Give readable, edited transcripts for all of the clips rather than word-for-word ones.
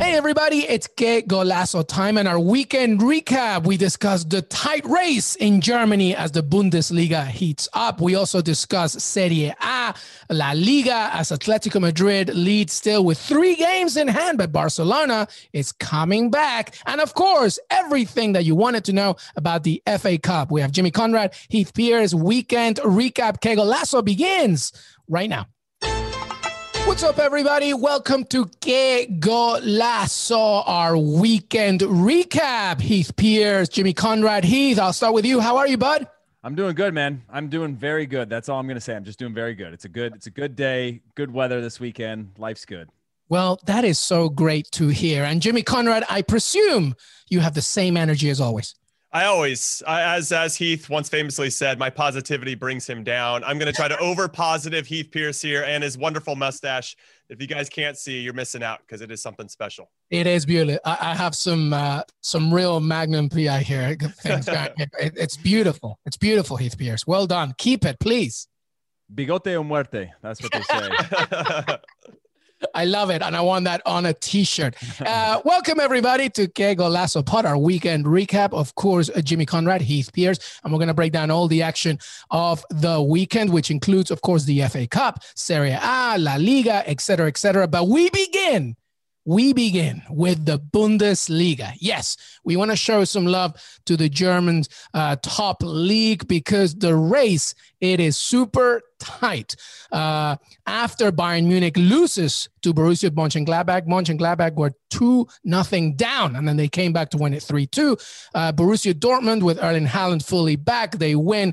Hey everybody, it's KC Golazo time, and our weekend recap. We discussed the tight race in Germany as the Bundesliga heats up. We also discussed Serie A, La Liga, as Atletico Madrid leads still with 3 games in hand, but Barcelona is coming back. And of course, everything that you wanted to know about the FA Cup. We have Jimmy Conrad, Heath Pierce, weekend recap. KC Golazo begins right now. What's up, everybody? Welcome to KC Golazo, our weekend recap. Heath Pierce, Jimmy Conrad. Heath, I'll start with you. How are you, bud? I'm doing good, man. I'm doing very good. That's all I'm going to say. I'm just doing very good. It's a good day. Good weather this weekend. Life's good. Well, that is so great to hear. And Jimmy Conrad, I presume you have the same energy as always. As Heath once famously said, my positivity brings him down. I'm going to try to over-positive Heath Pierce here and his wonderful mustache. If you guys can't see, you're missing out because it is something special. It is beautiful. I have some real Magnum PI here. It's beautiful. It's beautiful, Heath Pierce. Well done. Keep it, please. Bigote o muerte. That's what they say. I love it, and I want that on a T-shirt. Welcome, everybody, to KC Golazo Pod, our weekend recap. Of course, Jimmy Conrad, Heath Pierce, and we're going to break down all the action of the weekend, which includes, of course, the FA Cup, Serie A, La Liga, et cetera, et cetera. But we begin with the Bundesliga. Yes, we want to show some love to the German top league because the race, it is super tight. After Bayern Munich loses to Borussia Mönchengladbach were 2-0 down, and then they came back to win it 3-2. Borussia Dortmund with Erling Haaland fully back, they win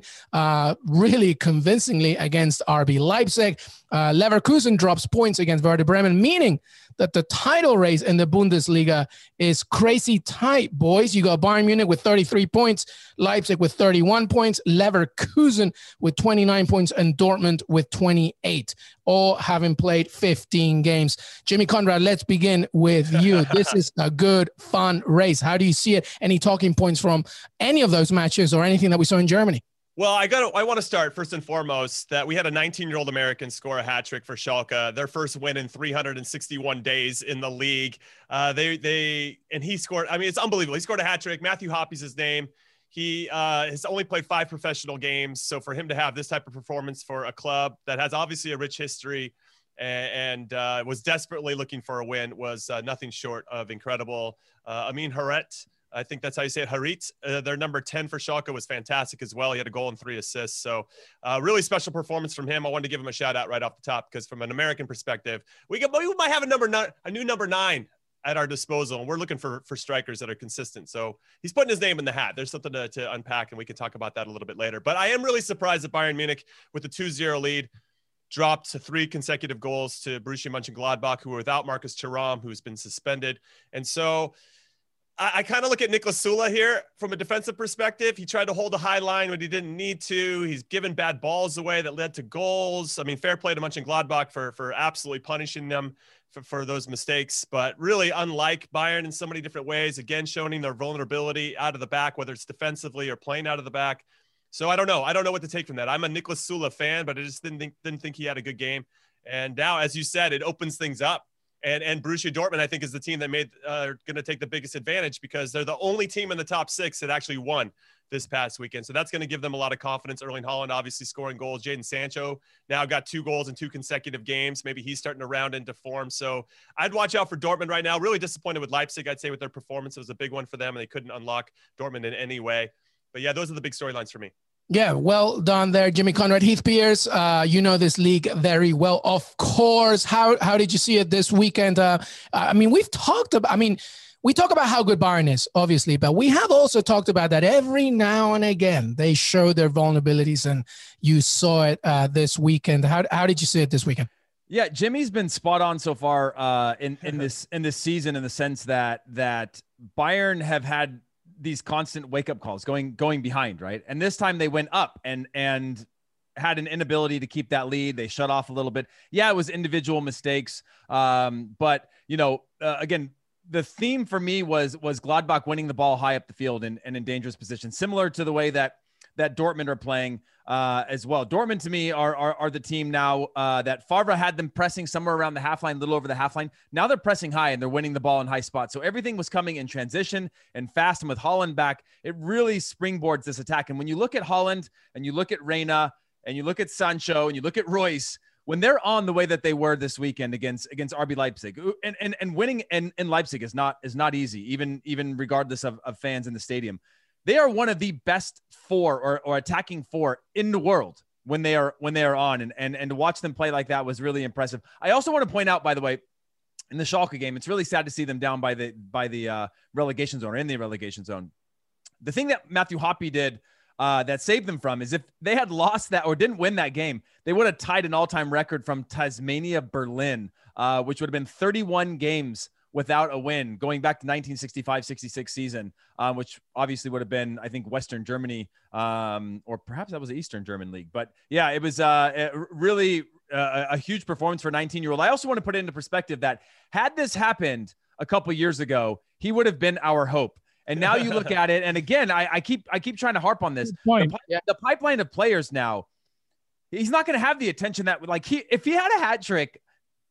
really convincingly against RB Leipzig. Leverkusen drops points against Werder Bremen, meaning that the title race in the Bundesliga is crazy tight, boys. You got Bayern Munich with 33 points, Leipzig with 31 points, Leverkusen with 29 points, and Dortmund with 28, all having played 15 games. Jimmy Conrad, let's begin with you. This is a good, fun race. How do you see it? Any talking points from any of those matches or anything that we saw in Germany? Well, I want to start first and foremost that we had a 19-year-old American score a hat trick for Schalke, their first win in 361 days in the league. He scored. I mean, it's unbelievable. He scored a hat trick. Matthew Hoppe is his name. He has only played 5 professional games. So for him to have this type of performance for a club that has obviously a rich history and was desperately looking for a win was nothing short of incredible. Amin Harit, I think that's how you say it. Harit, their number 10 for Schalke, was fantastic as well. He had a goal and 3 assists. So really special performance from him. I wanted to give him a shout out right off the top because from an American perspective, we might have a new number 9 at our disposal. And we're looking for strikers that are consistent. So he's putting his name in the hat. There's something to unpack, and we can talk about that a little bit later. But I am really surprised that Bayern Munich, with a 2-0 lead, dropped 3 consecutive goals to Borussia Mönchengladbach, who were without Marcus Thuram, who's been suspended. And so I kind of look at Niklas Süle here from a defensive perspective. He tried to hold a high line when he didn't need to. He's given bad balls away that led to goals. I mean, fair play to Mönchengladbach for absolutely punishing them for those mistakes, but really unlike Bayern in so many different ways, again, showing their vulnerability out of the back, whether it's defensively or playing out of the back. So I don't know. I don't know what to take from that. I'm a Niklas Süle fan, but I just didn't think he had a good game. And now, as you said, it opens things up. And Borussia Dortmund, I think, is the team that are going to take the biggest advantage because they're the only team in the top six that actually won this past weekend. So that's going to give them a lot of confidence. Erling Haaland obviously scoring goals. Jadon Sancho now got 2 goals in 2 consecutive games. Maybe he's starting to round into form. So I'd watch out for Dortmund right now. Really disappointed with Leipzig, I'd say, with their performance. It was a big one for them, and they couldn't unlock Dortmund in any way. But, yeah, those are the big storylines for me. Yeah, well done there, Jimmy Conrad. Heath Pierce, you know this league very well, of course. How did you see it this weekend? We talk about how good Bayern is, obviously, but we have also talked about that every now and again they show their vulnerabilities, and you saw it this weekend. How did you see it this weekend? Yeah, Jimmy's been spot on so far in this season, in the sense that Bayern have had these constant wake-up calls, going behind, right? And this time they went up and had an inability to keep that lead. They shut off a little bit. Yeah, it was individual mistakes. Again, the theme for me was Gladbach winning the ball high up the field and in dangerous positions, similar to the way that Dortmund are playing as well. Dortmund, to me, are the team now that Favre had them pressing somewhere around the half line, a little over the half line. Now they're pressing high, and they're winning the ball in high spots. So everything was coming in transition and fast, and with Haaland back, it really springboards this attack. And when you look at Haaland, and you look at Reyna, and you look at Sancho, and you look at Reus, when they're on the way that they were this weekend against RB Leipzig, and winning in Leipzig is not easy, even regardless of fans in the stadium. They are one of the best 4 or attacking 4 in the world when they are on, and to watch them play like that was really impressive. I also want to point out, by the way, in the Schalke game, it's really sad to see them down by the relegation zone, or in the relegation zone. The thing that Matthew Hoppe did that saved them from is, if they had lost that or didn't win that game, they would have tied an all-time record from Tasmania Berlin, which would have been 31 games without a win, going back to 1965-66 season, which obviously would have been, I think, Western Germany, or perhaps that was the Eastern German League. But yeah, it was really a huge performance for a 19-year-old. I also want to put it into perspective that had this happened a couple years ago, he would have been our hope. And now you look at it, and again, I keep trying to harp on this. The pipeline of players now, he's not going to have the attention that, like, if he had a hat trick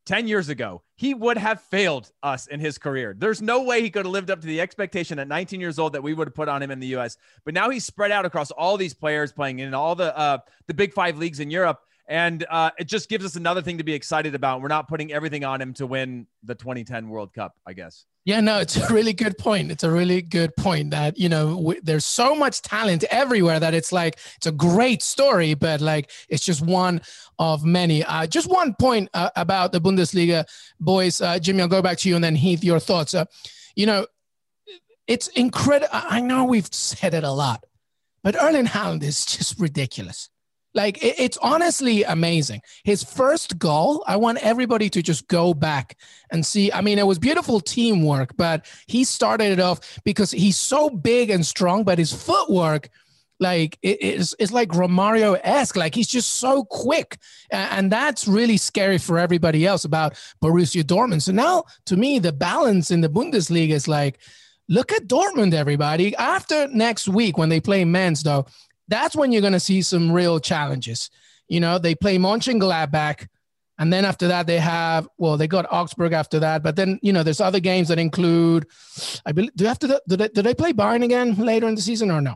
10 years ago, he would have failed us in his career. There's no way he could have lived up to the expectation at 19 years old that we would have put on him in the U.S. But now he's spread out across all these players, playing in all the big 5 leagues in Europe. And it just gives us another thing to be excited about. We're not putting everything on him to win the 2010 World Cup, I guess. Yeah, no, it's a really good point. It's a really good point that, you know, there's so much talent everywhere that it's like, it's a great story, but like, it's just one of many. Just one point about the Bundesliga, boys. Jimmy, I'll go back to you, and then Heath, your thoughts. It's incredible. I know we've said it a lot, but Erling Haaland is just ridiculous. Like, it's honestly amazing. His first goal, I want everybody to just go back and see. I mean, it was beautiful teamwork, but he started it off because he's so big and strong, but his footwork, like, it's like Romario-esque. Like, he's just so quick. And that's really scary for everybody else about Borussia Dortmund. So now, to me, the balance in the Bundesliga is like, look at Dortmund, everybody. After next week, when they play Mainz, though, that's when you're going to see some real challenges. You know, they play Mönchengladbach, and then after that they got Augsburg after that. But then, you know, there's other games that include, I believe, do they play Bayern again later in the season or no?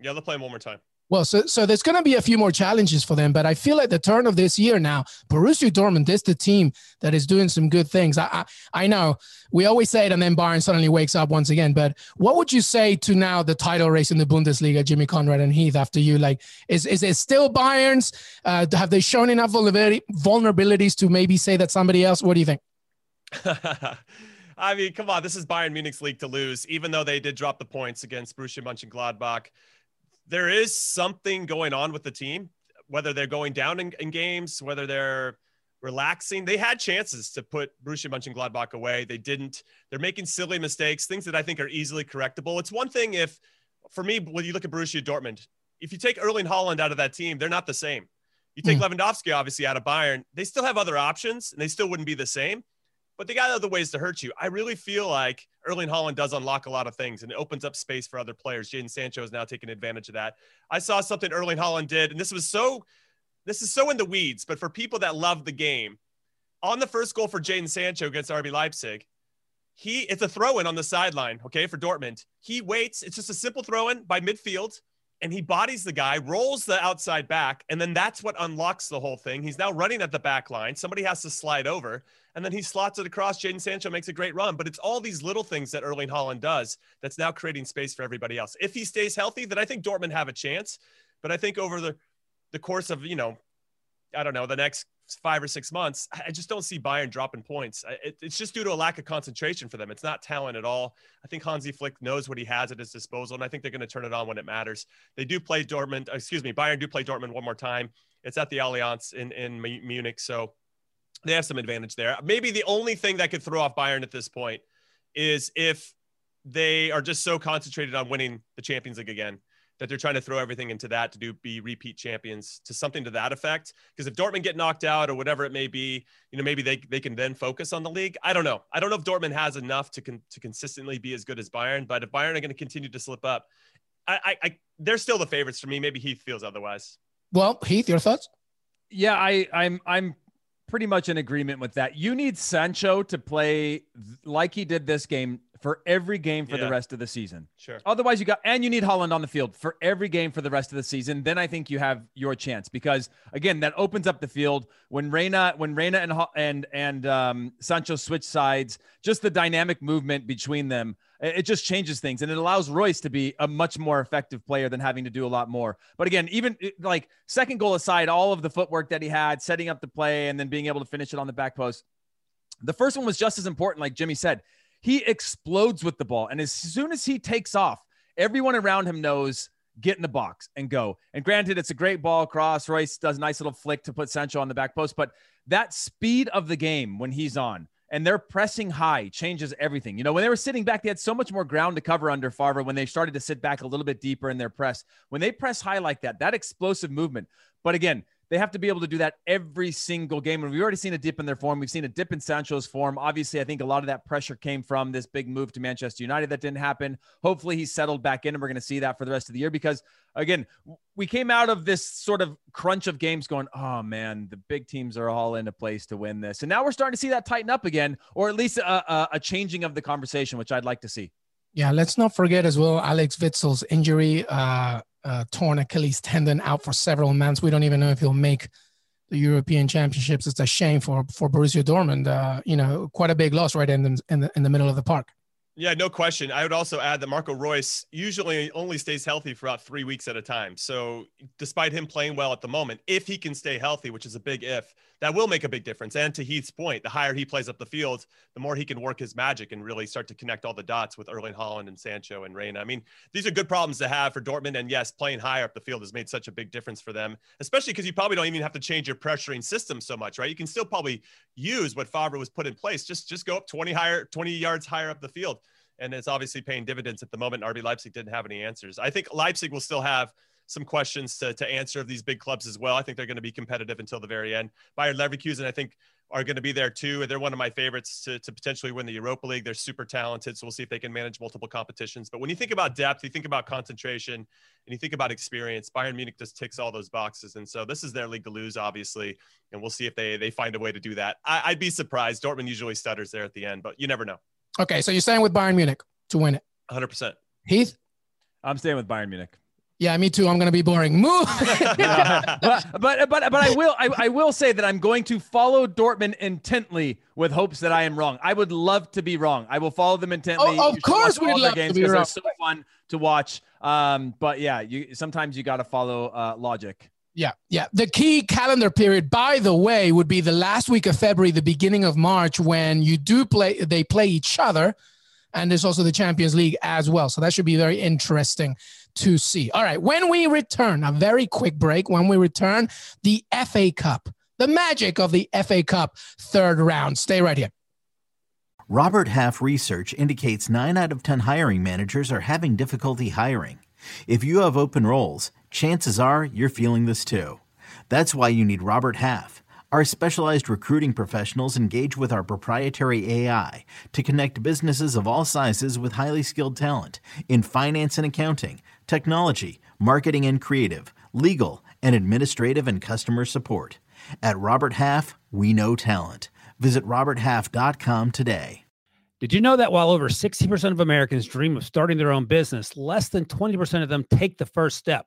Yeah, they'll play them one more time. Well, so there's going to be a few more challenges for them, but I feel at the turn of this year now, Borussia Dortmund is the team that is doing some good things. I know we always say it, and then Bayern suddenly wakes up once again, but what would you say to now the title race in the Bundesliga, Jimmy Conrad and Heath, after you? Like, is it still Bayern's? Have they shown enough vulnerabilities to maybe say that somebody else? What do you think? I mean, come on, this is Bayern Munich's league to lose, even though they did drop the points against Borussia Mönchengladbach. There is something going on with the team, whether they're going down in games, whether they're relaxing. They had chances to put Borussia Mönchengladbach away. They didn't. They're making silly mistakes, things that I think are easily correctable. It's one thing if, for me, when you look at Borussia Dortmund, if you take Erling Haaland out of that team, they're not the same. You take Lewandowski, obviously, out of Bayern. They still have other options, and they still wouldn't be the same. But they got other ways to hurt you. I really feel like Erling Haaland does unlock a lot of things and opens up space for other players. Jadon Sancho is now taking advantage of that. I saw something Erling Haaland did, and this is so in the weeds, but for people that love the game, on the first goal for Jadon Sancho against RB Leipzig, it's a throw-in on the sideline, okay, for Dortmund. He waits. It's just a simple throw-in by midfield, and he bodies the guy, rolls the outside back, and then that's what unlocks the whole thing. He's now running at the back line. Somebody has to slide over, and then he slots it across. Jadon Sancho makes a great run, but it's all these little things that Erling Haaland does that's now creating space for everybody else. If he stays healthy, then I think Dortmund have a chance, but I think over the course of, you know, I don't know, the next 5 or 6 months, I just don't see Bayern dropping points. It's just due to a lack of concentration for them. It's not talent at all. I think Hansi Flick knows what he has at his disposal, and I think they're going to turn it on when it matters. They do play Dortmund, excuse me, Bayern do play Dortmund one more time. It's at the Allianz in Munich, so they have some advantage there. Maybe the only thing that could throw off Bayern at this point is if they are just so concentrated on winning the Champions League again, that they're trying to throw everything into that to be repeat champions, to something to that effect. Because if Dortmund get knocked out or whatever it may be, you know, maybe they can then focus on the league. I don't know. I don't know if Dortmund has enough to consistently be as good as Bayern, but if Bayern are going to continue to slip up, they're still the favorites for me. Maybe Heath feels otherwise. Well, Heath, your thoughts? Yeah, I'm pretty much in agreement with that. You need Sancho to play like he did this game for every game for the rest of the season. Sure. Otherwise you need Haaland on the field for every game for the rest of the season. Then I think you have your chance, because again, that opens up the field when Reyna and Sancho switch sides, just the dynamic movement between them. It just changes things, and it allows Royce to be a much more effective player than having to do a lot more. But again, even like second goal aside, all of the footwork that he had, setting up the play and then being able to finish it on the back post. The first one was just as important. Like Jimmy said, he explodes with the ball. And as soon as he takes off, everyone around him knows, get in the box and go. And granted, it's a great ball across. Royce does a nice little flick to put Sancho on the back post. But that speed of the game when he's on and they're pressing high changes everything. You know, when they were sitting back, they had so much more ground to cover under Favre when they started to sit back a little bit deeper in their press. When they press high like that, that explosive movement. But again, they have to be able to do that every single game. And we've already seen a dip in their form. We've seen a dip in Sancho's form. Obviously, I think a lot of that pressure came from this big move to Manchester United that didn't happen. Hopefully, he's settled back in, and we're going to see that for the rest of the year, because, again, we came out of this sort of crunch of games going, oh, man, the big teams are all in a place to win this. And now we're starting to see that tighten up again, or at least a changing of the conversation, which I'd like to see. Yeah, let's not forget as well Alex Witzel's injury, torn Achilles tendon, out for several months. We don't even know if he'll make the European Championships. It's a shame for Borussia Dortmund. You know, quite a big loss right in the middle of the park. Yeah, no question. I would also add that Marco Reus usually only stays healthy for about 3 weeks at a time. So despite him playing well at the moment, if he can stay healthy, which is a big if, that will make a big difference. And to Heath's point, the higher he plays up the field, the more he can work his magic and really start to connect all the dots with Erling Haaland and Sancho and Reyna. I mean, these are good problems to have for Dortmund. And yes, playing higher up the field has made such a big difference for them, especially because you probably don't even have to change your pressuring system so much, right? You can still probably use what Favre was put in place. Just go up 20 yards higher up the field. And it's obviously paying dividends at the moment. RB Leipzig didn't have any answers. I think Leipzig will still have some questions to answer of these big clubs as well. I think they're going to be competitive until the very end. Bayer Leverkusen, I think, are going to be there too. They're one of my favorites to potentially win the Europa League. They're super talented, so we'll see if they can manage multiple competitions. But when you think about depth, you think about concentration, and you think about experience, Bayern Munich just ticks all those boxes. And so this is their league to lose, obviously, and we'll see if they find a way to do that. I'd be surprised. Dortmund usually stutters there at the end, but you never know. Okay, so you're staying with Bayern Munich to win it. 100%. Heath? I'm staying with Bayern Munich. Yeah, me too. I'm going to be boring. Move. but I will say that I'm going to follow Dortmund intently with hopes that I am wrong. I would love to be wrong. I will follow them intently. Oh, of course we'd love to be wrong. They're so fun to watch. But yeah, sometimes you got to follow logic. Yeah. The key calendar period, by the way, would be the last week of February, the beginning of March, when they play each other. And there's also the Champions League as well. So that should be very interesting to see. All right. When we return, a very quick break. When we return, the FA Cup, the magic of the FA Cup third round. Stay right here. Robert Half research indicates 9 out of 10 hiring managers are having difficulty hiring. If you have open roles, chances are you're feeling this too. That's why you need Robert Half. Our specialized recruiting professionals engage with our proprietary AI to connect businesses of all sizes with highly skilled talent in finance and accounting, technology, marketing and creative, legal, and administrative and customer support. At Robert Half, we know talent. Visit roberthalf.com today. Did you know that while over 60% of Americans dream of starting their own business, less than 20% of them take the first step?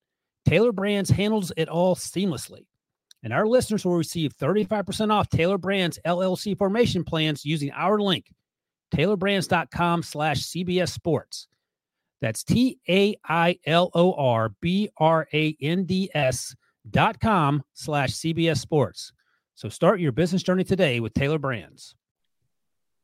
Taylor Brands handles it all seamlessly. And our listeners will receive 35% off Taylor Brands LLC formation plans using our link, taylorbrands.com/CBS Sports. That's TAILORBRANDS.com/CBS Sports. So start your business journey today with Taylor Brands.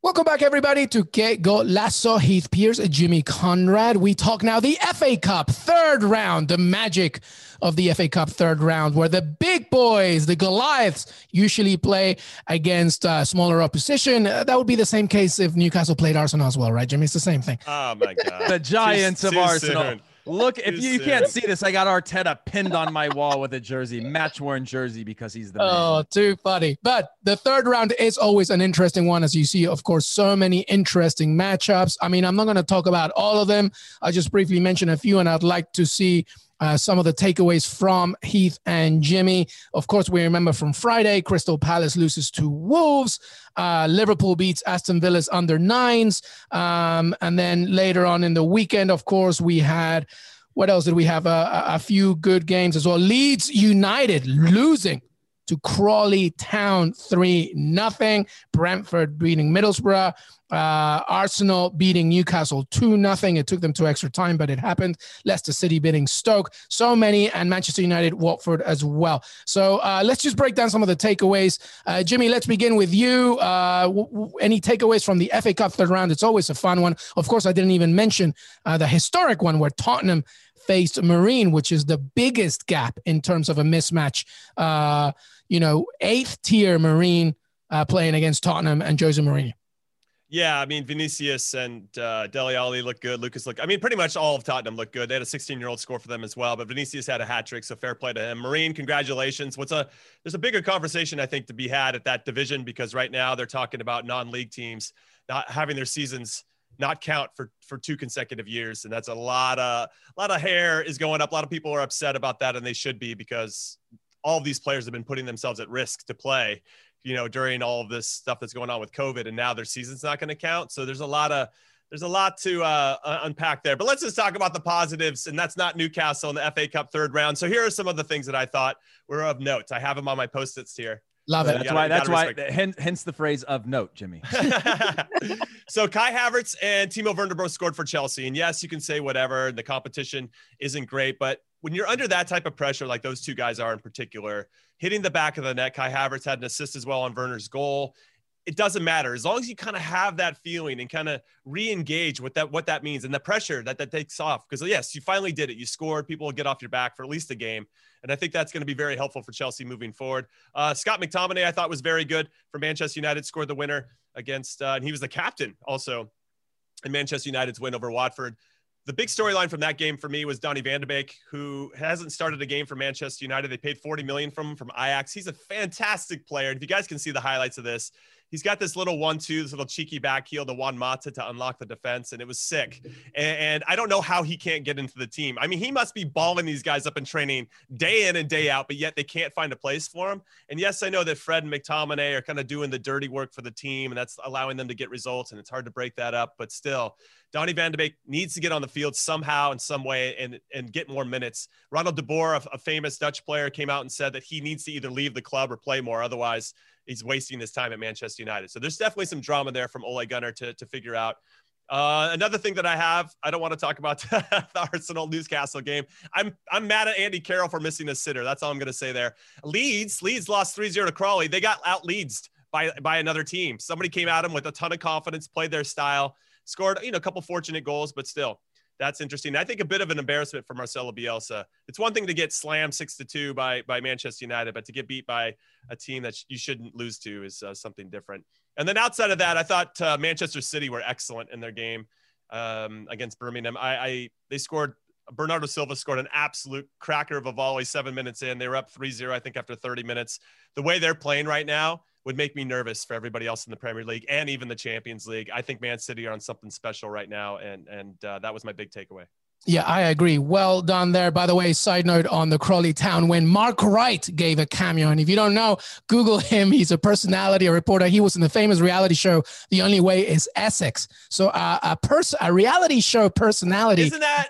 Welcome back, everybody, to KC Golazo, Heath Pierce, Jimmy Conrad. We talk now the FA Cup third round, the magic of the FA Cup third round, where the big boys, the Goliaths, usually play against smaller opposition. That would be the same case if Newcastle played Arsenal as well, right, Jimmy? It's the same thing. Oh, my God. The giants of Arsenal. Soon. Look, if you can't see this, I got Arteta pinned on my wall with a jersey, match-worn jersey, because he's the man. Oh, too funny. But the third round is always an interesting one, as you see, of course, so many interesting matchups. I mean, I'm not going to talk about all of them. I'll just briefly mention a few, and I'd like to see some of the takeaways from Heath and Jimmy. Of course, we remember from Friday, Crystal Palace loses to Wolves. Liverpool beats Aston Villa's under-9s. And then later on in the weekend, of course, we had, what else did we have? A few good games as well. Leeds United losing to Crawley Town 3-0. Brentford beating Middlesbrough. Arsenal beating Newcastle 2-0. It took them to extra time, but it happened. Leicester City beating Stoke. So many, and Manchester United, Watford as well. So let's just break down some of the takeaways. Jimmy, let's begin with you. Any takeaways from the FA Cup third round? It's always a fun one. Of course, I didn't even mention the historic one where Tottenham faced Marine, which is the biggest gap in terms of a mismatch. You know, eighth tier Marine playing against Tottenham and Jose Mourinho. Yeah, I mean, Vinícius and Dele Alli looked good. Lucas looked, I mean, pretty much all of Tottenham looked good. They had a 16-year-old score for them as well, but Vinícius had a hat trick, so fair play to him. Marine, congratulations. There's a bigger conversation, I think, to be had at that division, because right now they're talking about non-league teams not having their seasons not count for 2 consecutive years. And that's a lot of hair is going up. A lot of people are upset about that, and they should be, because all of these players have been putting themselves at risk to play, you know, during all of this stuff that's going on with COVID, and now their season's not going to count. So there's a lot to unpack there, but let's just talk about the positives, and that's not Newcastle in the FA Cup third round. So here are some of the things that I thought were of note. I have them on my Post-its here. Love it. That's why, hence the phrase of note, Jimmy. So Kai Havertz and Timo Werner both scored for Chelsea. And yes, you can say whatever, the competition isn't great, but when you're under that type of pressure, like those two guys are in particular, hitting the back of the net, Kai Havertz had an assist as well on Werner's goal. It doesn't matter. As long as you kind of have that feeling and kind of re-engage with that, what that means and the pressure that takes off. Because yes, you finally did it. You scored. People will get off your back for at least a game. And I think that's going to be very helpful for Chelsea moving forward. Scott McTominay, I thought, was very good for Manchester United, scored the winner against, and he was the captain also in Manchester United's win over Watford. The big storyline from that game for me was Donny van de Beek, who hasn't started a game for Manchester United. They paid $40 million from Ajax. He's a fantastic player. If you guys can see the highlights of this, he's got this little 1-2, this little cheeky back heel to Juan Mata to unlock the defense, and it was sick. And I don't know how he can't get into the team. I mean, he must be balling these guys up in training day in and day out, but yet they can't find a place for him. And yes, I know that Fred and McTominay are kind of doing the dirty work for the team, and that's allowing them to get results, and it's hard to break that up. But still, Donny van de Beek needs to get on the field somehow in some way and get more minutes. Ronald de Boer, a famous Dutch player, came out and said that he needs to either leave the club or play more. Otherwise, he's wasting his time at Manchester United. So there's definitely some drama there from Ole Gunnar to figure out. Another thing that I have, I don't want to talk about the Arsenal-Newcastle game. I'm mad at Andy Carroll for missing a sitter. That's all I'm going to say there. Leeds lost 3-0 to Crawley. They got out-leadsed by another team. Somebody came at him with a ton of confidence, played their style, scored, you know, a couple fortunate goals, but still. that's interesting. I think a bit of an embarrassment for Marcelo Bielsa. It's one thing to get slammed 6-2 by Manchester United, but to get beat by a team that you shouldn't lose to is something different. And then outside of that, I thought Manchester City were excellent in their game against Birmingham. They scored. Bernardo Silva scored an absolute cracker of a volley 7 minutes in. They were up 3-0, I think, after 30 minutes. The way they're playing right now would make me nervous for everybody else in the Premier League and even the Champions League. I think Man City are on something special right now, and that was my big takeaway. Yeah, I agree. Well done there. By the way, side note on the Crawley Town win, Mark Wright gave a cameo. And if you don't know, Google him. He's a personality, a reporter. He was in the famous reality show, The Only Way is Essex. So a reality show personality. Isn't that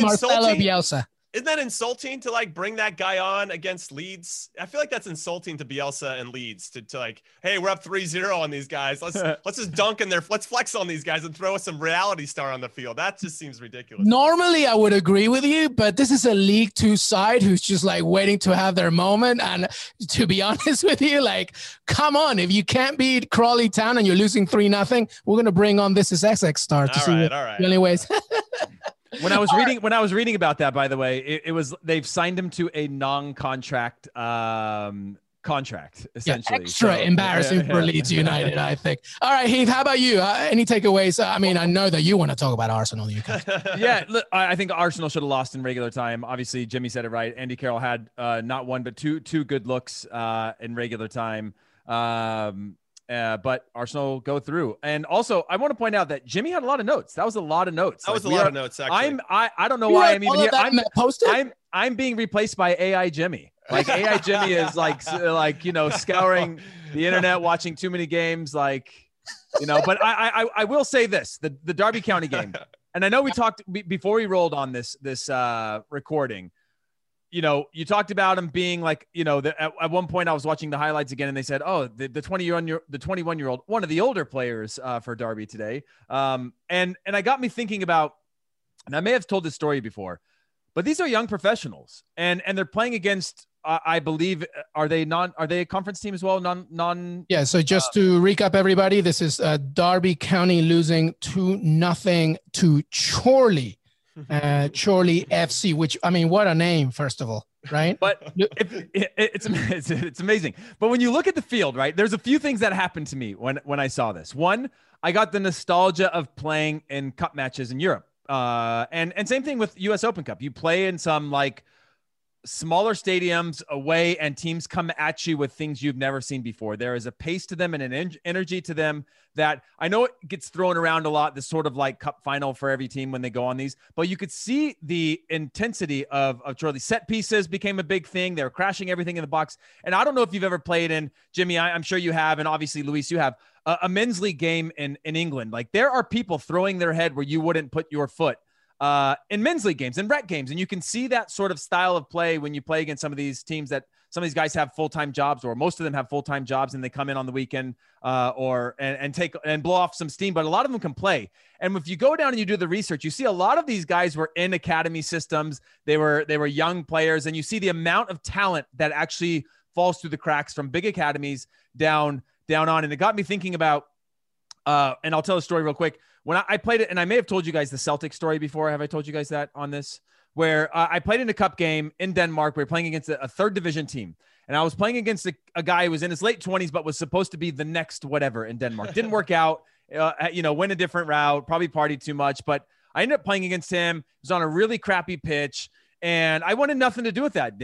Marcelo Bielsa. Isn't that insulting to like bring that guy on against Leeds? I feel like that's insulting to Bielsa and Leeds to like, hey, we're up 3-0 on these guys. Let's just dunk in there. Let's flex on these guys and throw some reality star on the field. That just seems ridiculous. Normally I would agree with you, but this is a League Two side who's just like waiting to have their moment. And to be honest with you, like, come on, if you can't beat Crawley Town and you're losing 3-0, we're going to bring on This Is Essex star to see what the only way is. When I was reading about that, by the way, it was they've signed him to a non-contract contract essentially. Yeah, extra embarrassing for Leeds United, I think. All right, Heath, how about you? Any takeaways? I mean, I know that you want to talk about Arsenal. Yeah, look, I think Arsenal should have lost in regular time. Obviously, Jimmy said it right. Andy Carroll had not one but two good looks in regular time. But Arsenal go through. And also, I want to point out that Jimmy had a lot of notes. That was a lot of notes. That was a lot of notes, actually. I don't know why I'm even here. I'm being replaced by AI Jimmy. Like, AI Jimmy is like you know, scouring the internet, watching too many games, like, you know. But I will say this, the Derby County game. And I know we talked before we rolled on this recording. You know, you talked about him being like, you know, at one point I was watching the highlights again and they said, oh, the 21-year-old, one of the older players for Derby today. And I got me thinking about, and I may have told this story before, but these are young professionals and they're playing against, I believe, are they a conference team as well? Yeah. So just to recap everybody, this is Derby County losing 2-0 to Chorley. Chorley FC, which, I mean, what a name, first of all, right? But it's amazing. But when you look at the field, right, there's a few things that happened to me when I saw this. One, I got the nostalgia of playing in cup matches in Europe. And same thing with US Open Cup. You play in some like smaller stadiums away and teams come at you with things you've never seen before. There is a pace to them and an energy to them that I know it gets thrown around a lot, this sort of like cup final for every team when they go on these, but you could see the intensity of Chorley. Set pieces became a big thing. They were crashing everything in the box. And I don't know if you've ever played in, Jimmy, I'm sure you have, and obviously Luis, you have, a men's league game in England. Like there are people throwing their head where you wouldn't put your foot. In men's league games and rec games. And you can see that sort of style of play when you play against some of these teams that some of these guys have full-time jobs, or most of them have full-time jobs and they come in on the weekend and blow off some steam, but a lot of them can play. And if you go down and you do the research, you see a lot of these guys were in academy systems. They were young players, and you see the amount of talent that actually falls through the cracks from big academies down on. And it got me thinking about, and I'll tell a story real quick. When I played it, and I may have told you guys the Celtic story before. Have I told you guys that on this? Where I played in a cup game in Denmark. We were playing against a third division team. And I was playing against a guy who was in his late 20s, but was supposed to be the next whatever in Denmark. Didn't work out, went a different route, probably partied too much. But I ended up playing against him. It was on a really crappy pitch. And I wanted nothing to do with that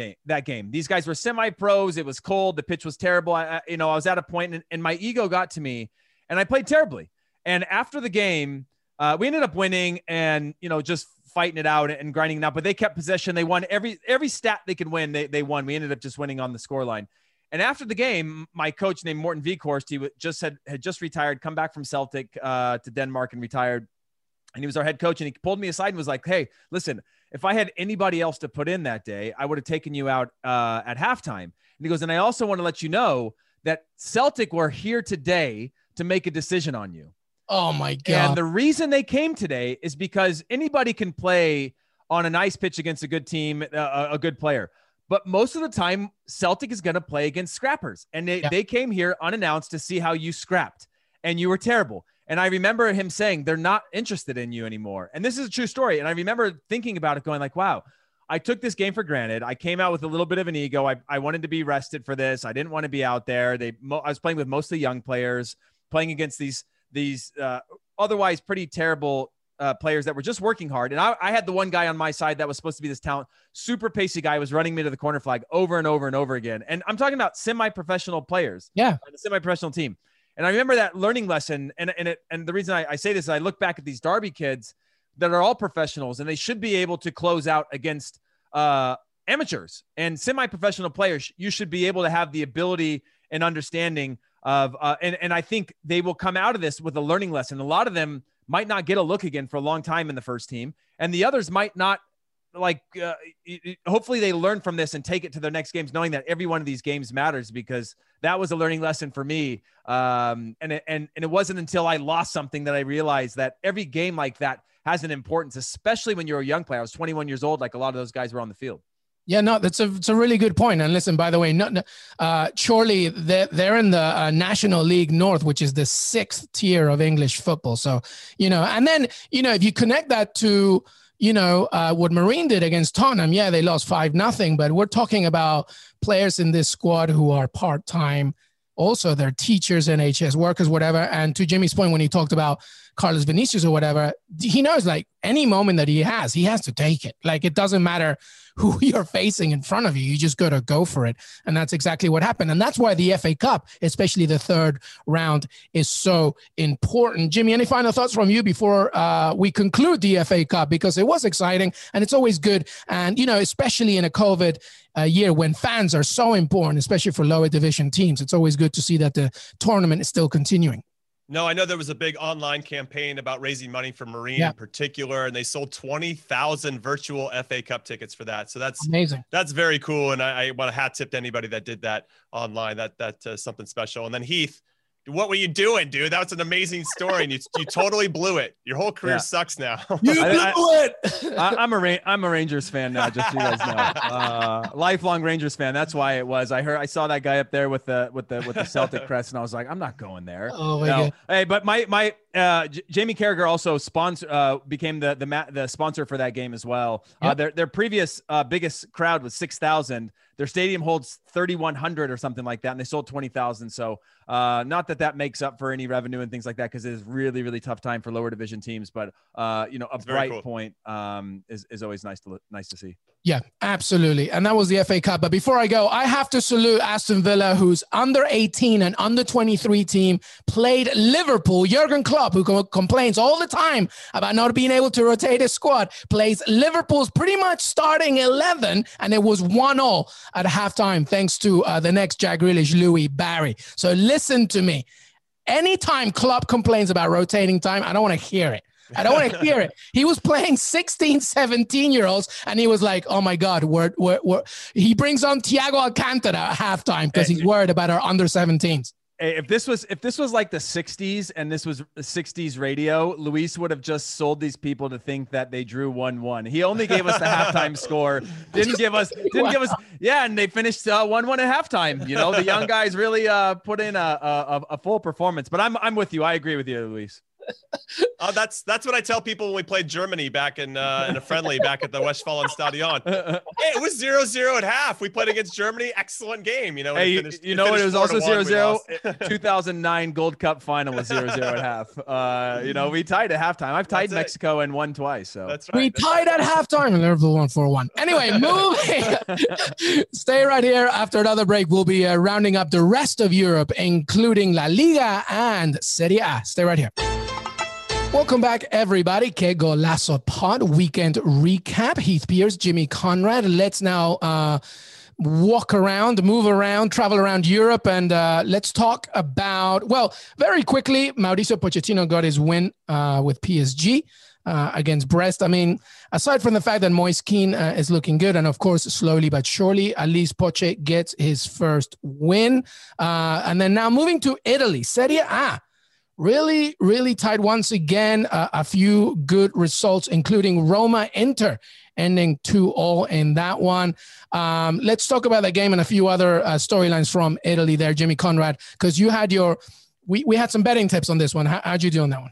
game. These guys were semi-pros. It was cold. The pitch was terrible. I was at a point and my ego got to me. And I played terribly. And after the game, we ended up winning and, you know, just fighting it out and grinding it out. But they kept possession. They won every stat they could win. They won. We ended up just winning on the scoreline. And after the game, my coach named Morten Vikhorst, he just had just retired, come back from Celtic to Denmark and retired. And he was our head coach. And he pulled me aside and was like, hey, listen, if I had anybody else to put in that day, I would have taken you out at halftime. And he goes, and I also want to let you know that Celtic were here today to make a decision on you. Oh my God. And the reason they came today is because anybody can play on a nice pitch against a good team, a good player. But most of the time, Celtic is going to play against scrappers. And they came here unannounced to see how you scrapped. And you were terrible. And I remember him saying, they're not interested in you anymore. And this is a true story. And I remember thinking about it going like, wow, I took this game for granted. I came out with a little bit of an ego. I wanted to be rested for this. I didn't want to be out there. I was playing with mostly young players, playing against these otherwise pretty terrible players that were just working hard. And I had the one guy on my side that was supposed to be this talent, super pacey guy, was running me to the corner flag over and over and over again. And I'm talking about semi-professional players. Yeah. The semi-professional team. And I remember that learning lesson. And the reason I say this is I look back at these Derby kids that are all professionals, and they should be able to close out against amateurs and semi-professional players. You should be able to have the ability and understanding of, and I think they will come out of this with a learning lesson. A lot of them might not get a look again for a long time in the first team. And the others might not, like, hopefully they learn from this and take it to their next games, knowing that every one of these games matters, because that was a learning lesson for me. And it wasn't until I lost something that I realized that every game like that has an importance, especially when you're a young player. I was 21 years old. Like a lot of those guys were on the field. Yeah, no, it's a really good point. And listen, by the way, Chorley, they're in the National League North, which is the 6th tier of English football. So, you know, and then, you know, if you connect that to, you know, what Marine did against Tottenham, yeah, they lost 5-0, but we're talking about players in this squad who are part-time. Also, they're teachers, NHS workers, whatever. And to Jimmy's point, when he talked about Carlos Vinícius or whatever, he knows like any moment that he has to take it. Like it doesn't matter who you're facing in front of you. You just got to go for it. And that's exactly what happened. And that's why the FA Cup, especially the third round, is so important. Jimmy, any final thoughts from you before we conclude the FA Cup? Because it was exciting and it's always good. And, you know, especially in a COVID year when fans are so important, especially for lower division teams, it's always good to see that the tournament is still continuing. No, I know there was a big online campaign about raising money for Marine in particular, and they sold 20,000 virtual FA Cup tickets for that. So that's amazing. That's very cool, and I want to hat tip to anybody that did that online. That's something special. And then Heath, what were you doing, dude? That was an amazing story, and you totally blew it. Your whole career sucks now. You blew it. I'm a Rangers fan now, just so you guys know. Lifelong Rangers fan. That's why it was. I saw that guy up there with the Celtic crest, and I was like, I'm not going there. Oh my God. Hey, but my Jamie Carragher also became the sponsor for that game as well. Yep. Their previous biggest crowd was 6,000. Their stadium holds 3,100 or something like that, and they sold 20,000. So not that makes up for any revenue and things like that, because it is really, really tough time for lower division teams. But you know, a bright point is always nice to see. Yeah, absolutely. And that was the FA Cup. But before I go, I have to salute Aston Villa, whose under 18 and under 23 team played Liverpool. Jurgen Klopp, who complains all the time about not being able to rotate his squad, plays Liverpool's pretty much starting 11, and it was 1-1 at halftime, thanks to the next Jack Grealish, Louis Barry. So listen to me. Anytime Klopp complains about rotating time, I don't want to hear it. I don't want to hear it. He was playing 16, 17-year-olds, and he was like, oh, my God. He brings on Thiago Alcantara at halftime because he's worried about our under-17s. If this was like the 60s and this was 60s radio, Luis would have just sold these people to think that they drew 1-1. He only gave us the halftime score. Didn't give us. Yeah. And they finished 1-1 at halftime. You know, the young guys really put in a full performance, but I'm with you. I agree with you, Luis. That's what I tell people when we played Germany back in a friendly back at the Westfalenstadion. Hey, it was 0-0 at half. We played against Germany. Excellent game. You know, hey, you know what? It was also 0-0. 2009 Gold Cup final was 0-0 at half. You know, we tied at halftime. I've tied Mexico and won twice. So that's right. We tied at halftime and Liverpool won 4-1. Anyway, moving. Stay right here. After another break, we'll be rounding up the rest of Europe, including La Liga and Serie A. Stay right here. Welcome back, everybody. KC Golazo Pod Weekend Recap. Heath Pierce, Jimmy Conrad. Let's now walk around, move around, travel around Europe, and let's talk about, well, very quickly, Mauricio Pochettino got his win with PSG against Brest. I mean, aside from the fact that Moise Kean is looking good, and of course, slowly but surely, at least Poche gets his first win. And then now moving to Italy, Serie A. Really, really tight once again. A few good results, including Roma-Inter, ending 2-2 in that one. Let's talk about the game and a few other storylines from Italy there, Jimmy Conrad, because you had your we had some betting tips on this one. How'd you do on that one?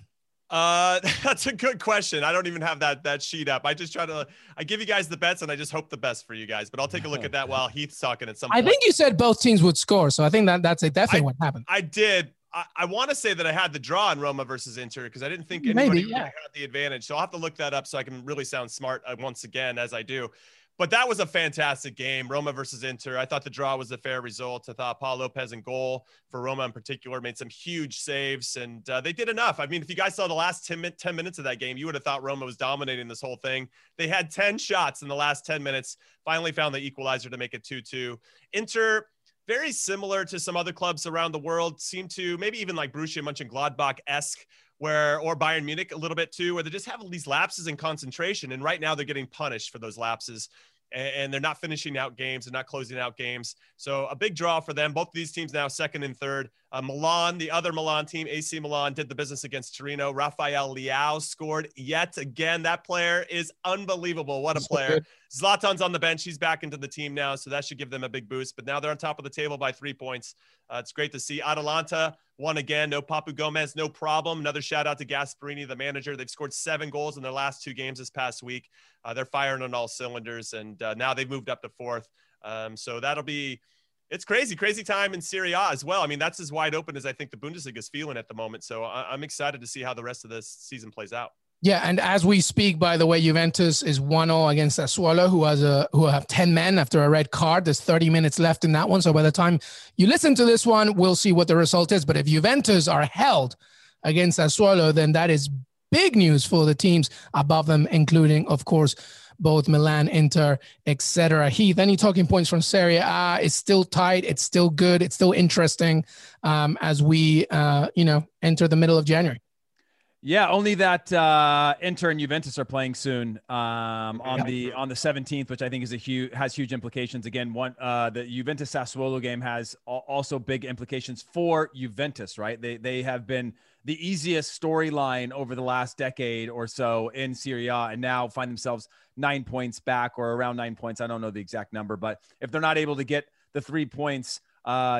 That's a good question. I don't even have that sheet up. I just try to, I give you guys the bets and I just hope the best for you guys, but I'll take a look at that while Heath's talking at some point. I think you said both teams would score. So I think that's definitely what happened. I did. I want to say that I had the draw in Roma versus Inter because I didn't think anybody really had the advantage. So I'll have to look that up so I can really sound smart once again, as I do. But that was a fantastic game, Roma versus Inter. I thought the draw was a fair result. I thought Paul Lopez in goal for Roma in particular made some huge saves, and they did enough. I mean, if you guys saw the last 10 minutes of that game, you would have thought Roma was dominating this whole thing. They had 10 shots in the last 10 minutes, finally found the equalizer to make it 2-2. Inter, very similar to some other clubs around the world, seem to, maybe even like Borussia Mönchengladbach-esque, or Bayern Munich a little bit too, where they just have these lapses in concentration. And right now they're getting punished for those lapses, and they're not finishing out games. They're not closing out games. So a big draw for them. Both of these teams now second and third. Milan, the other Milan team, AC Milan, did the business against Torino. Rafael Leao scored yet again. That player is unbelievable. What a player. Zlatan's on the bench. He's back into the team now, so that should give them a big boost. But now they're on top of the table by 3 points. It's great to see. Atalanta won again. No Papu Gomez, no problem. Another shout-out to Gasperini, the manager. They've scored 7 goals in their last 2 games this past week. They're firing on all cylinders, and now they've moved up to fourth. So that'll be – it's crazy time in Serie A as well. I mean, that's as wide open as I think the Bundesliga is feeling at the moment. So I'm excited to see how the rest of this season plays out. Yeah, and as we speak, by the way, Juventus is 1-0 against Sassuolo, who have 10 men after a red card. There's 30 minutes left in that one. So by the time you listen to this one, we'll see what the result is. But if Juventus are held against Sassuolo, then that is big news for the teams above them, including, of course, both Milan, Inter, etc. Heath, any talking points from Serie A? It's still tight. It's still good. It's still interesting as we, enter the middle of January. Yeah, only that Inter and Juventus are playing soon on the 17th, which I think is has huge implications. Again, the Juventus Sassuolo game has also big implications for Juventus, right? They have been the easiest storyline over the last decade or so in Serie A, and now find themselves 9 points back or around 9 points. I don't know the exact number, but if they're not able to get the 3 points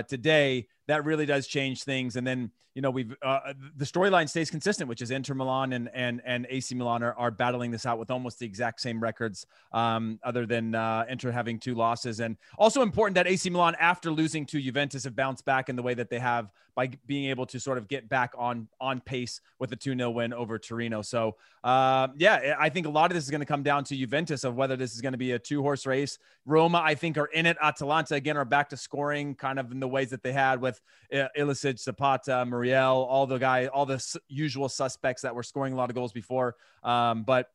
today, that really does change things. And then, the storyline stays consistent, which is Inter Milan and AC Milan are battling this out with almost the exact same records, other than Inter having 2 losses. And also important that AC Milan, after losing to Juventus, have bounced back in the way that they have by being able to sort of get back on pace with a 2-0 win over Torino. So I think a lot of this is going to come down to Juventus, of whether this is going to be a 2-horse race. Roma, I think, are in it. Atalanta, again, are back to scoring kind of in the ways that they had with Ilicic, Zapata, Muriel, all the usual suspects that were scoring a lot of goals before. But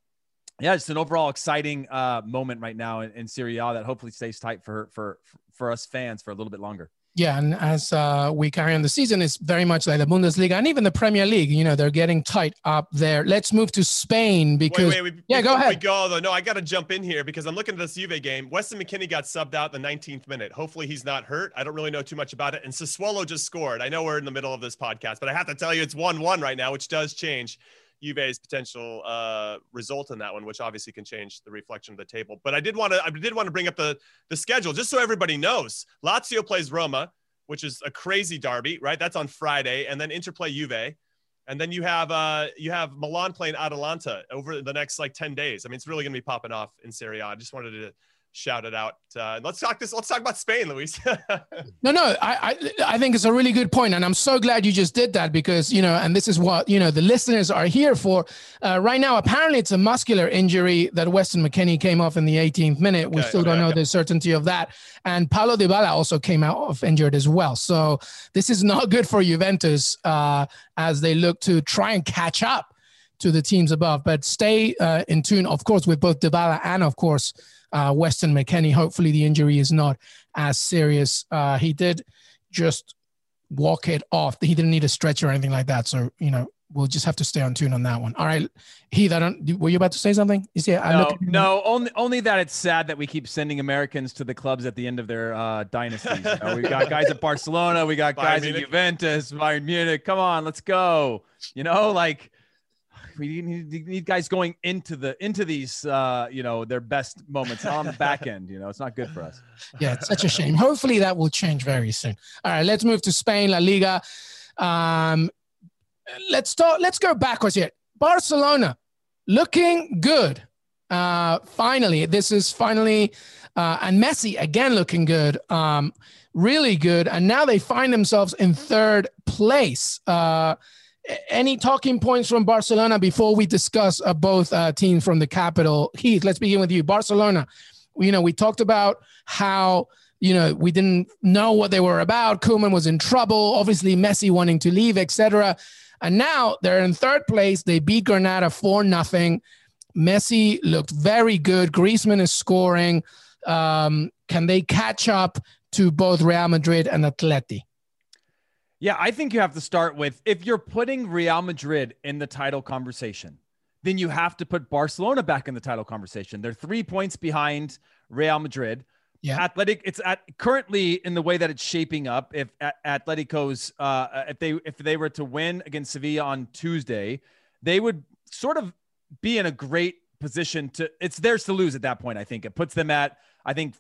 just an overall exciting moment right now in Serie A that hopefully stays tight for us fans for a little bit longer. Yeah, and as we carry on the season, it's very much like the Bundesliga and even the Premier League. They're getting tight up there. Let's move to Spain because... Wait, go ahead. We go, though. No, I got to jump in here because I'm looking at this Juve game. Weston McKennie got subbed out in the 19th minute. Hopefully he's not hurt. I don't really know too much about it. And Sassuolo just scored. I know we're in the middle of this podcast, but I have to tell you it's 1-1 right now, which does change Juve's potential result in that one, which obviously can change the reflection of the table. But I did want to bring up the schedule just so everybody knows. Lazio plays Roma, which is a crazy derby, right? That's on Friday, and then Inter play Juve, and then you have Milan playing Atalanta over the next 10 days. I mean, it's really going to be popping off in Serie A. I just wanted to shout it out. Let's talk about Spain, Luis. No, I think it's a really good point, and I'm so glad you just did that because, and this is what, the listeners are here for. Right now, apparently it's a muscular injury that Weston McKennie came off in the 18th minute. Okay, we still don't know the certainty of that. And Paulo Dybala also came out of injured as well. So this is not good for Juventus as they look to try and catch up to the teams above. But stay in tune, of course, with both Dybala and, of course, Weston McKennie. Hopefully the injury is not as serious. He did just walk it off. He didn't need a stretcher or anything like that. So, we'll just have to stay on tune on that one. All right, Heath, were you about to say something? Only that it's sad that we keep sending Americans to the clubs at the end of their dynasties. We've got guys at Barcelona. We got guys at Juventus, Bayern Munich. Come on, let's go. We need guys going into these, their best moments on the back end. It's not good for us. Yeah, it's such a shame. Hopefully that will change very soon. All right, let's move to Spain, La Liga. Let's go backwards here. Barcelona looking good. And Messi again looking good, really good. And now they find themselves in third place. Any talking points from Barcelona before we discuss both teams from the capital? Heath, let's begin with you. Barcelona, we talked about how, we didn't know what they were about. Koeman was in trouble, obviously Messi wanting to leave, etc. And now they're in third place. They beat Granada 4-0. Messi looked very good. Griezmann is scoring. Can they catch up to both Real Madrid and Atleti? Yeah, I think you have to start with, if you're putting Real Madrid in the title conversation, then you have to put Barcelona back in the title conversation. They're 3 points behind Real Madrid. Yeah. Athletic, it's currently in the way that it's shaping up. If Atletico's, if they were to win against Sevilla on Tuesday, they would sort of be in a great position to, it's theirs to lose at that point. I think it puts them at,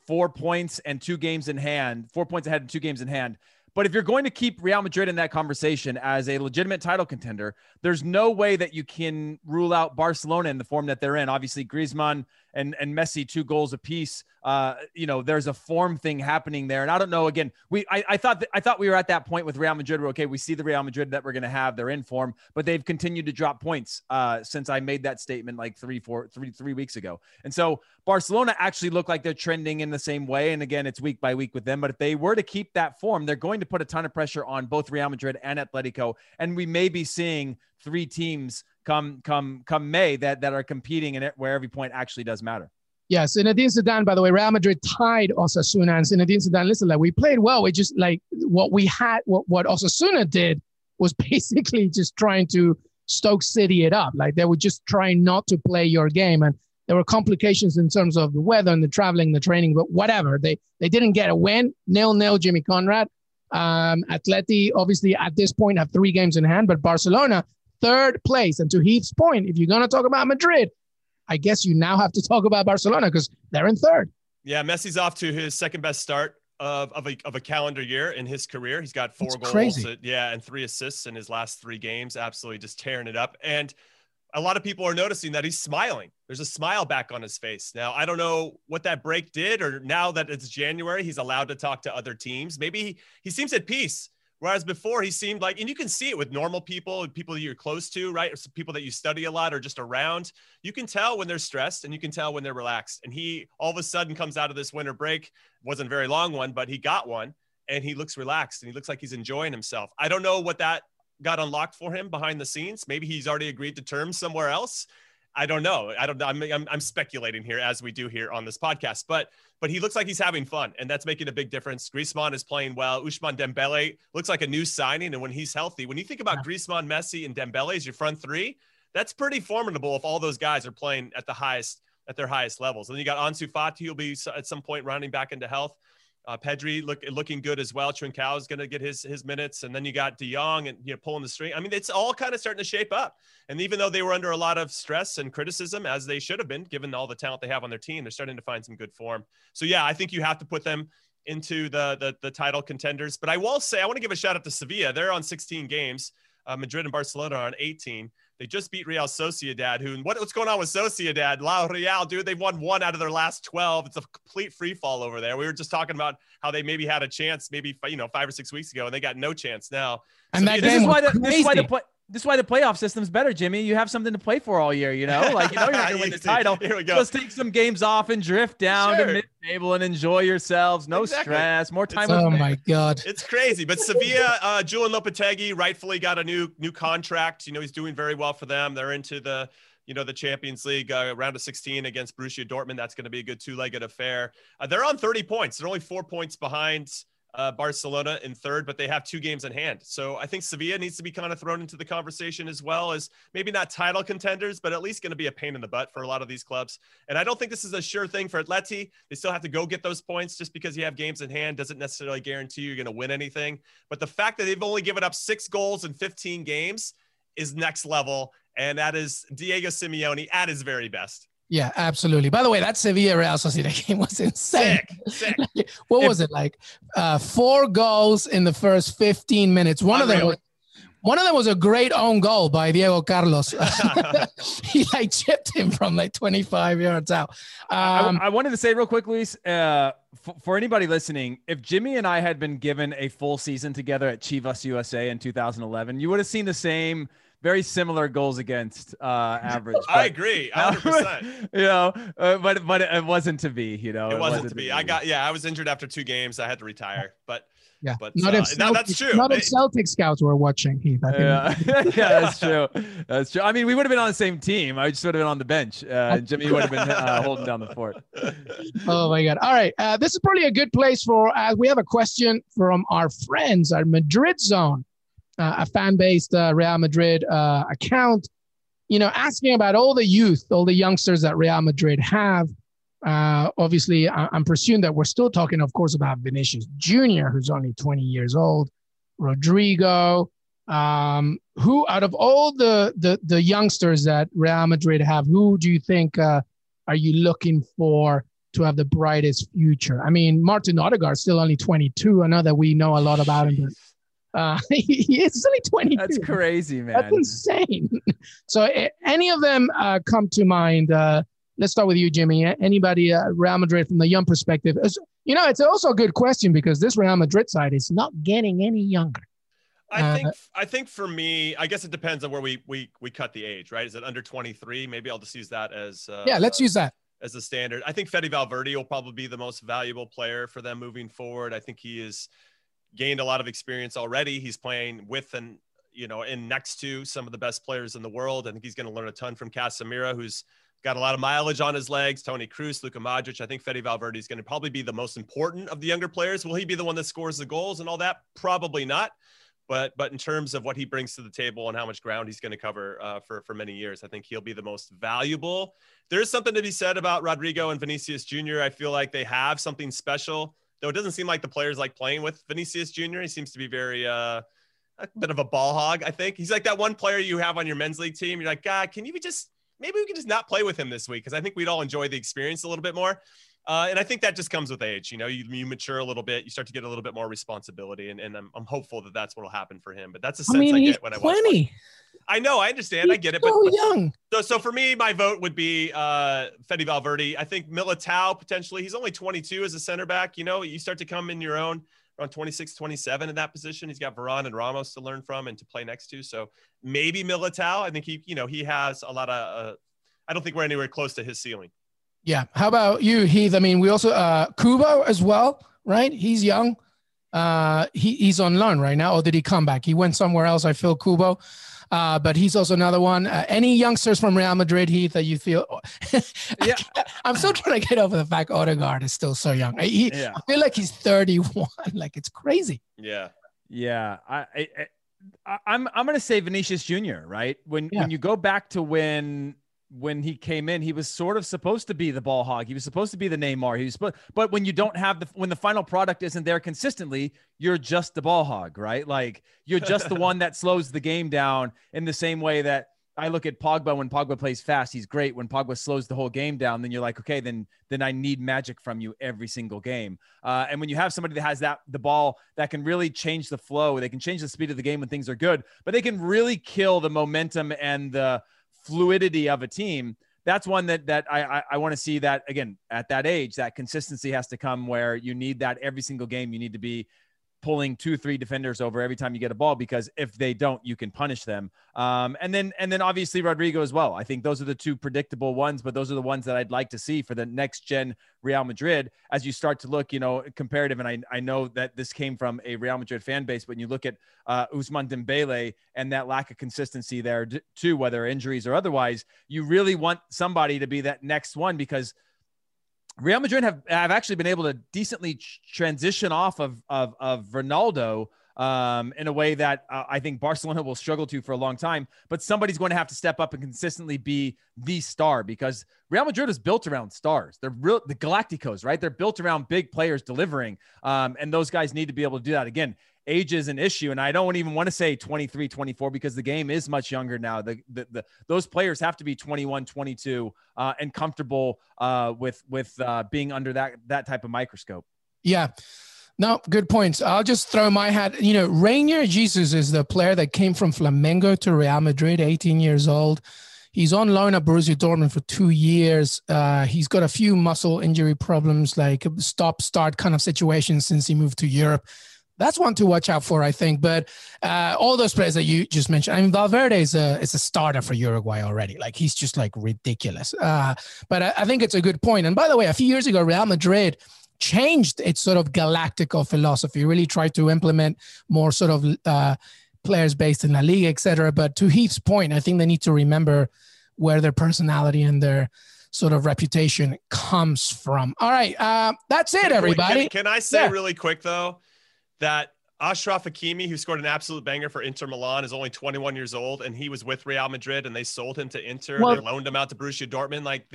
4 points and 2 games in hand, 4 points ahead and 2 games in hand. But if you're going to keep Real Madrid in that conversation as a legitimate title contender, there's no way that you can rule out Barcelona in the form that they're in. Obviously Griezmann and Messi, 2 goals apiece. There's a form thing happening there. And I don't know, again, I thought we were at that point with Real Madrid. We're okay. We see the Real Madrid that we're going to have, they're in form, but they've continued to drop points since I made that statement like three weeks ago. And so Barcelona actually look like they're trending in the same way. And again, it's week by week with them, but if they were to keep that form, they're going to put a ton of pressure on both Real Madrid and Atletico. And we may be seeing 3 teams come May that are competing in it, where every point actually does matter. Yes, Zinedine Zidane, by the way, Real Madrid tied Osasuna, and Zinedine Zidane, listen, like, we played well. We just, like, what we had, what Osasuna did was basically just trying to Stoke City it up. Like, they were just trying not to play your game, and there were complications in terms of the weather and the traveling, the training, but whatever. They didn't get a win, 0-0 Jimmy Conrad. Atleti, obviously, at this point, have 3 games in hand, but Barcelona, third place. And to Heath's point, if you're going to talk about Madrid, I guess you now have to talk about Barcelona because they're in third. Yeah, Messi's off to his second best start of a calendar year in his career. He's got 4 goals. Crazy. Yeah, and 3 assists in his last 3 games. Absolutely just tearing it up. And a lot of people are noticing that he's smiling. There's a smile back on his face. Now, I don't know what that break did, or now that it's January, he's allowed to talk to other teams. Maybe he seems at peace. Whereas before he seemed like, and you can see it with normal people, people that you're close to, right? People that you study a lot or just around, you can tell when they're stressed and you can tell when they're relaxed. And he all of a sudden comes out of this winter break, wasn't a very long one, but he got one, and he looks relaxed and he looks like he's enjoying himself. I don't know what that got unlocked for him behind the scenes. Maybe he's already agreed to terms somewhere else. I don't know. I'm speculating here, as we do here on this podcast, but he looks like he's having fun, and that's making a big difference. Griezmann is playing well. Ousmane Dembele looks like a new signing. And when he's healthy, when you think about Griezmann, Messi, and Dembele as your front 3, that's pretty formidable. If all those guys are playing at their highest levels, and then you got Ansu Fati, who'll be at some point rounding back into health. Pedri looking good as well. Trincao is going to get his minutes, and then you got De Jong and pulling the string. I mean, it's all kind of starting to shape up. And even though they were under a lot of stress and criticism, as they should have been, given all the talent they have on their team, they're starting to find some good form. So yeah, I think you have to put them into the title contenders. But I will say, I want to give a shout out to Sevilla. They're on 16 games. Madrid and Barcelona are on 18. They just beat Real Sociedad, what's going on with Sociedad? La Real, dude, they've won 1 out of their last 12. It's a complete free fall over there. We were just talking about how they maybe had a chance 5 or 6 weeks ago, and they got no chance now. And so, this is why the playoff system's better, Jimmy. You have something to play for all year, you're not going to win the title. Here we go. Let's take some games off and drift down to mid-table and enjoy yourselves. No stress, more time. Oh my God. It's crazy. But Sevilla, Julen Lopetegui rightfully got a new contract. He's doing very well for them. They're into the Champions League round of 16 against Borussia Dortmund. That's going to be a good 2-legged affair. They're on 30 points. They're only 4 points behind Barcelona in third, but they have 2 games in hand. So I think Sevilla needs to be kind of thrown into the conversation, as well as maybe not title contenders, but at least going to be a pain in the butt for a lot of these clubs. And I don't think this is a sure thing for Atleti. They still have to go get those points. Just because you have games in hand doesn't necessarily guarantee you're going to win anything. But the fact that they've only given up 6 goals in 15 games is next level. And that is Diego Simeone at his very best. Yeah, absolutely. By the way, that Sevilla Real Sociedad game was insane. Sick. What was it like? 4 goals in the first 15 minutes. One of them was One of them was a great own goal by Diego Carlos. He like chipped him from like 25 yards out. I wanted to say real quick, Luis, for anybody listening, if Jimmy and I had been given a full season together at Chivas USA in 2011, you would have seen the same very similar goals against average. But, I agree. 100%. You know, but it wasn't to be, you know, it wasn't to be. I was injured after 2 games. I had to retire, but yeah, but that's true. Not if Celtic scouts were watching, Heath. Yeah, that's true. That's true. I mean, we would have been on the same team. I just would have been on the bench. And Jimmy would have been holding down the fort. Oh my God. All right. This is probably a good place for, we have a question from our friends, our Madrid zone, a fan-based Real Madrid account, you know, asking about all the youth, all the youngsters that Real Madrid have. Obviously, I'm presuming that we're still talking, of course, about Vinícius Jr., who's only 20 years old, Rodrigo, who out of all the youngsters that Real Madrid have, who do you think are you looking for to have the brightest future? I mean, Martin Odegaard's still only 22. I know that we know a lot about him, but he is only 22. That's crazy, man. That's insane. So any of them come to mind? Let's start with you, Jimmy. Anybody Real Madrid from the young perspective? You know, it's also a good question because this Real Madrid side is not getting any younger. I think for me, I guess it depends on where we cut the age, right? Is it under 23? Maybe I'll just use that as let's use that as the standard. I think Fede Valverde will probably be the most valuable player for them moving forward. I think he is gained a lot of experience already. He's playing with and, you know, in next to some of the best players in the world. I think he's going to learn a ton from Casemiro, who's got a lot of mileage on his legs, Toni Kroos, Luka Modric. I think Fede Valverde is going to probably be the most important of the younger players. Will he be the one that scores the goals and all that? Probably not. But in terms of what he brings to the table and how much ground he's going to cover for many years, I think he'll be the most valuable. There is something to be said about Rodrigo and Vinícius Jr. I feel like they have something special. Though it doesn't seem like the players like playing with Vinícius Jr. He seems to be very a bit of a ball hog, I think. He's like that one player you have on your men's league team. You're like, God, maybe we can just not play with him this week because I think we'd all enjoy the experience a little bit more. And I think that just comes with age. You know, you mature a little bit. You start to get a little bit more responsibility. And I'm hopeful that that's what will happen for him. But that's a sense I get when I watch him. I know, I understand. I get it. But young. So for me, my vote would be Fede Valverde. I think Militao, potentially. He's only 22 as a center back. You know, you start to come in your own around 26, 27 in that position. He's got Varane and Ramos to learn from and to play next to. So maybe Militao. I think he has a lot of I don't think we're anywhere close to his ceiling. Yeah. How about you, Heath? I mean, we also Kubo as well, right? He's young. He's on loan right now. Or did he come back? He went somewhere else, I feel, Kubo. But he's also another one. Any youngsters from Real Madrid, Heath, that you feel? Yeah. I'm still trying to get over the fact Odegaard is still so young. I feel like he's 31. Like, it's crazy. Yeah. Yeah. I'm going to say Vinícius Jr., right? When you go back to when he came in, he was sort of supposed to be the ball hog. He was supposed to be the Neymar. But when you don't have when the final product isn't there consistently, you're just the ball hog, right? Like, you're just the one that slows the game down in the same way that I look at Pogba. When Pogba plays fast, he's great. When Pogba slows the whole game down, then you're like, okay, then I need magic from you every single game. And when you have somebody that has the ball that can really change the flow, they can change the speed of the game when things are good, but they can really kill the momentum and the fluidity of a team. That's one that I want to see. That again, at that age, that consistency has to come, where you need that every single game. You need to be pulling 2-3 defenders over every time you get a ball, because if they don't, you can punish them. And then obviously Rodrigo as well. I think those are the two predictable ones, but those are the ones that I'd like to see for the next gen Real Madrid. As you start to look, you know, comparative, and I know that this came from a Real Madrid fan base, but when you look at Ousmane Dembele and that lack of consistency there too, whether injuries or otherwise, you really want somebody to be that next one, because Real Madrid have actually been able to decently transition off of Ronaldo in a way that I think Barcelona will struggle to for a long time. But somebody's going to have to step up and consistently be the star, because Real Madrid is built around stars. They're the Galacticos, right? They're built around big players delivering, and those guys need to be able to do that. Again, age is an issue, and I don't even want to say 23, 24, because the game is much younger now. Those players have to be 21, 22, and comfortable with being under that type of microscope. Yeah. No, good points. I'll just throw my hat. You know, Reyna Jesus is the player that came from Flamengo to Real Madrid, 18 years old. He's on loan at Borussia Dortmund for 2 years. He's got a few muscle injury problems, like stop-start kind of situations since he moved to Europe. That's one to watch out for, I think. But all those players that you just mentioned, I mean, Valverde is a starter for Uruguay already. Like, he's just, like, ridiculous. But I think it's a good point. And by the way, a few years ago, Real Madrid changed its sort of galactical philosophy, really tried to implement more sort of players based in La Liga, etc. But to Heath's point, I think they need to remember where their personality and their sort of reputation comes from. All right, that's it, everybody. Can I say really quick, though, that Achraf Hakimi, who scored an absolute banger for Inter Milan, is only 21 years old, and he was with Real Madrid, and they sold him to Inter. Well, they loaned him out to Borussia Dortmund. Like,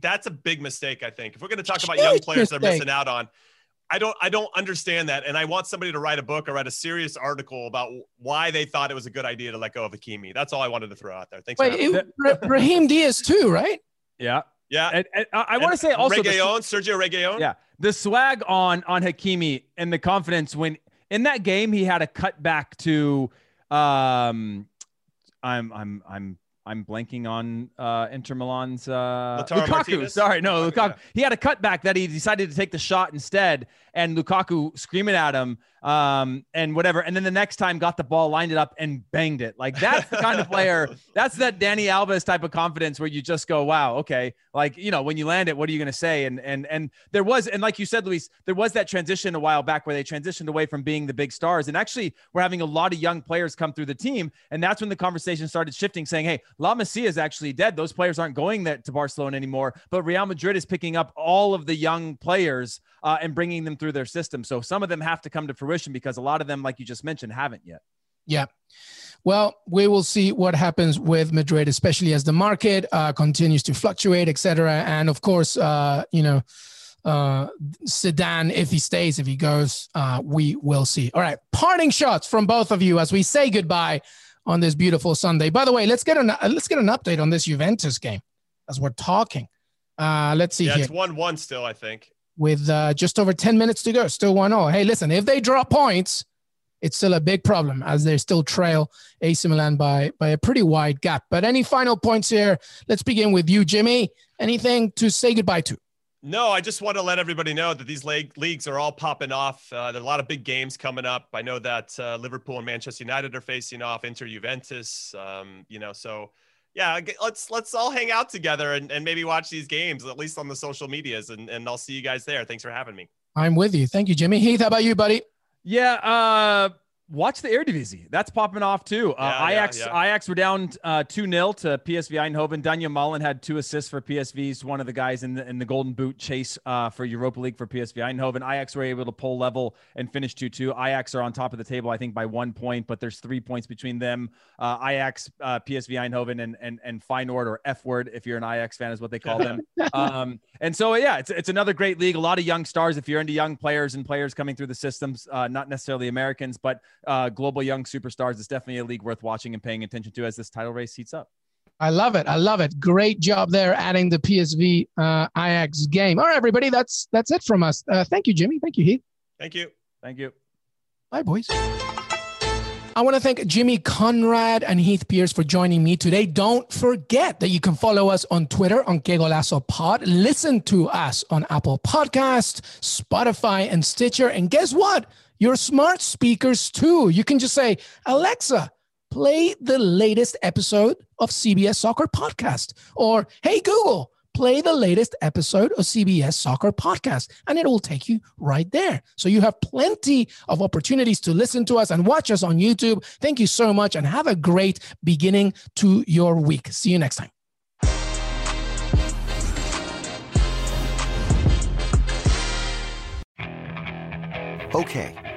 that's a big mistake, I think. If we're going to talk about young players they're missing out on, I don't understand that, and I want somebody to write a book or write a serious article about why they thought it was a good idea to let go of Hakimi. That's all I wanted to throw out there. Thanks. Wait, Brahim Diaz too, right? Yeah. Yeah. And I want to say also Sergio Reguilón. Yeah. The swag on Hakimi and the confidence when – in that game, he had a cutback to, I'm blanking on Inter Milan's Lukaku. Martinez. Sorry, no, Lukaku. Yeah. He had a cutback that he decided to take the shot instead, and Lukaku screaming at him and whatever. And then the next time, got the ball, lined it up, and banged it. Like, that's the kind of player. That's that Dani Alves type of confidence where you just go, wow, okay. Like, you know, when you land it, what are you going to say? And there was, and like you said, Luis, there was that transition a while back where they transitioned away from being the big stars, and actually we're having a lot of young players come through the team, and that's when the conversation started shifting, saying, hey, La Masia is actually dead. Those players aren't going to Barcelona anymore, but Real Madrid is picking up all of the young players and bringing them through their system. So some of them have to come to fruition because a lot of them, like you just mentioned, haven't yet. Yeah. Well, we will see what happens with Madrid, especially as the market continues to fluctuate, et cetera. And of course, Zidane, if he stays, if he goes, we will see. All right. Parting shots from both of you as we say goodbye on this beautiful Sunday. By the way, let's get an update on this Juventus game as we're talking. Let's see here. It's 1-1 still, I think. With just over 10 minutes to go, still 1-0. Hey, listen, if they drop points, it's still a big problem as they still trail AC Milan by a pretty wide gap. But any final points here? Let's begin with you, Jimmy. Anything to say goodbye to? No, I just want to let everybody know that these leagues are all popping off. There are a lot of big games coming up. I know that Liverpool and Manchester United are facing off, Inter Juventus, so yeah, let's all hang out together and maybe watch these games, at least on the social medias, and I'll see you guys there. Thanks for having me. I'm with you. Thank you, Jimmy. Heath, how about you, buddy? Yeah, watch the Eredivisie. That's popping off too. Ajax were down 2-0 to PSV Eindhoven. Daniel Malen had 2 assists for PSV's, one of the guys in the golden boot chase for Europa League for PSV Eindhoven. Ajax were able to pull level and finish 2-2. Ajax are on top of the table, I think, by 1 point, but there's 3 points between them. Ajax, PSV Eindhoven, and Feyenoord, or F-word, if you're an Ajax fan, is what they call them. And so, yeah, it's another great league. A lot of young stars. If you're into young players and players coming through the systems, not necessarily Americans, but global young superstars, it's definitely a league worth watching and paying attention to as this title race heats up. I love it. Great job there adding the PSV Ajax game. All right, everybody, that's it from us. Thank you, Jimmy. Thank you, Heath. Thank you. Bye, boys. I want to thank Jimmy Conrad and Heath Pierce for joining me today. Don't forget that you can follow us on Twitter on Que Golazo Pod. Listen to us on Apple Podcasts, Spotify, and Stitcher. And guess what? Your smart speakers too. You can just say, Alexa, play the latest episode of CBS Soccer Podcast. Or, hey, Google, play the latest episode of CBS Soccer Podcast, and it will take you right there. So you have plenty of opportunities to listen to us and watch us on YouTube. Thank you so much, and have a great beginning to your week. See you next time. Okay,